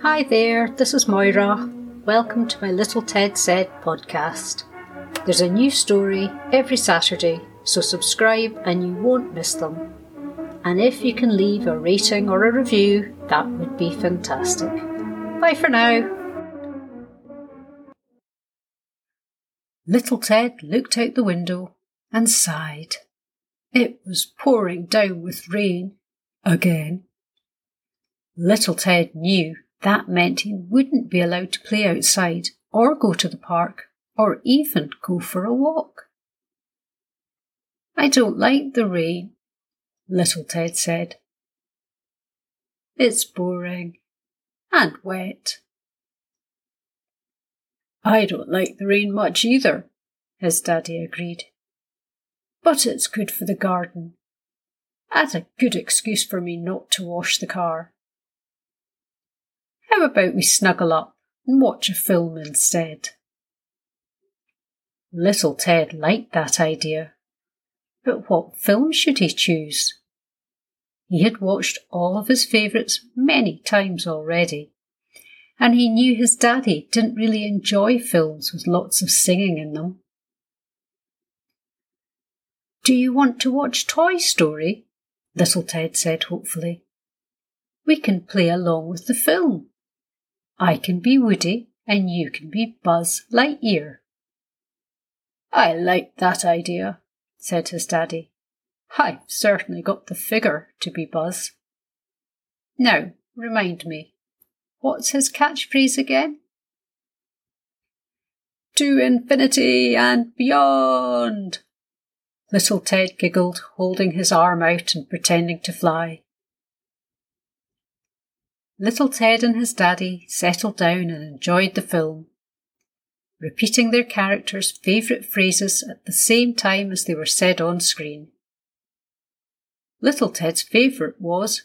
Hi there, this is Moira. Welcome to my Little Ted Said podcast. There's a new story every Saturday, so subscribe and you won't miss them. And if you can leave a rating or a review, that would be fantastic. Bye for now. Little Ted looked out the window and sighed. It was pouring down with rain again. Little Ted knew that meant he wouldn't be allowed to play outside or go to the park or even go for a walk. "I don't like the rain," Little Ted said. "It's boring and wet." "I don't like the rain much either," his daddy agreed. "But it's good for the garden. That's a good excuse for me not to wash the car. How about we snuggle up and watch a film instead?" Little Ted liked that idea, but what film should he choose? He had watched all of his favourites many times already, and he knew his daddy didn't really enjoy films with lots of singing in them. "Do you want to watch Toy Story?" Little Ted said hopefully. "We can play along with the film. I can be Woody and you can be Buzz Lightyear." "I like that idea," said his daddy. "I've certainly got the figure to be Buzz. Now, remind me, what's his catchphrase again?" "To infinity and beyond!" Little Ted giggled, holding his arm out and pretending to fly. Little Ted and his daddy settled down and enjoyed the film, repeating their characters' favourite phrases at the same time as they were said on screen. Little Ted's favourite was,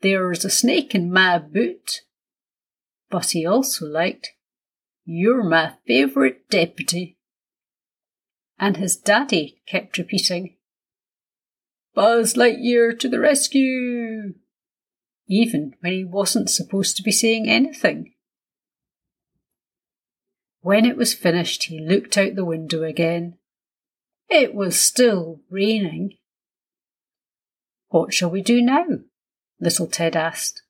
"There's a snake in my boot," but he also liked, "You're my favourite deputy." And his daddy kept repeating, "Buzz Lightyear to the rescue," even when he wasn't supposed to be saying anything. When it was finished, he looked out the window again. It was still raining. "What shall we do now?" Little Ted asked.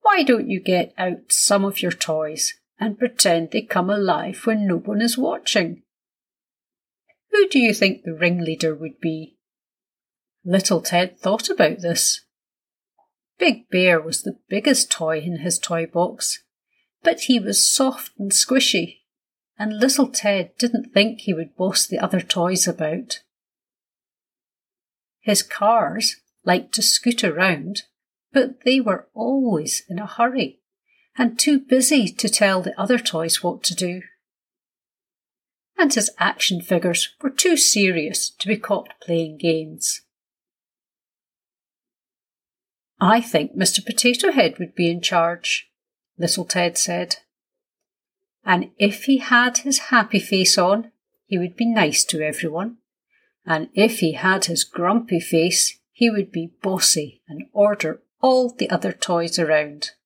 "Why don't you get out some of your toys and pretend they come alive when no one is watching? Who do you think the ringleader would be?" Little Ted thought about this. Big Bear was the biggest toy in his toy box, but he was soft and squishy, and Little Ted didn't think he would boss the other toys about. His cars liked to scoot around, but they were always in a hurry and too busy to tell the other toys what to do. And his action figures were too serious to be caught playing games. "I think Mr. Potato Head would be in charge," Little Ted said. "And if he had his happy face on, he would be nice to everyone. And if he had his grumpy face, he would be bossy and order all the other toys around."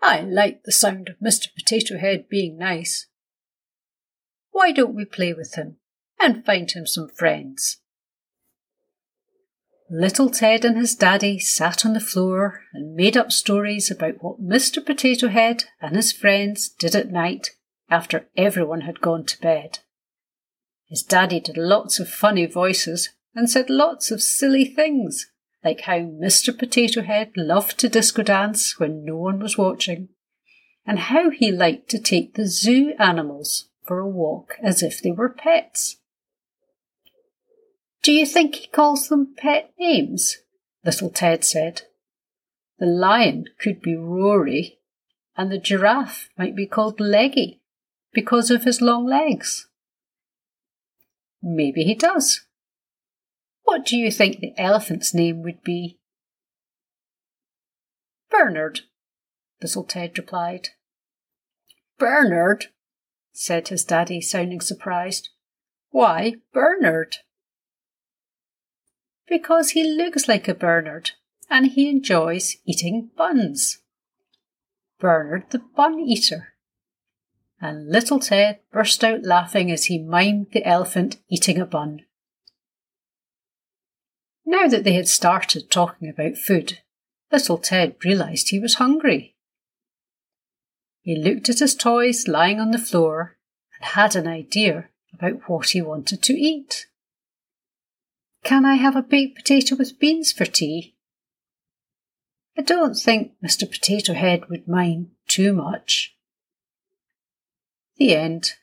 "I like the sound of Mr. Potato Head being nice. Why don't we play with him and find him some friends?" Little Ted and his daddy sat on the floor and made up stories about what Mr. Potato Head and his friends did at night after everyone had gone to bed. His daddy did lots of funny voices and said lots of silly things, like how Mr. Potato Head loved to disco dance when no one was watching, and how he liked to take the zoo animals for a walk as if they were pets. "Do you think he calls them pet names?" Little Ted said. "The lion could be Rory, and the giraffe might be called Leggy because of his long legs." "Maybe he does. What do you think the elephant's name would be?" "Bernard," Little Ted replied. "Bernard?" said his daddy, sounding surprised. "Why Bernard?" "Because he looks like a Bernard and he enjoys eating buns. Bernard the Bun Eater. And little Ted burst out laughing as he mimed the elephant eating a bun. Now that they had started talking about food, little Ted realised he was hungry. He looked at his toys lying on the floor and had an idea about what he wanted to eat. Can I have a baked potato with beans for tea? I don't think Mr. Potato Head would mind too much. The end.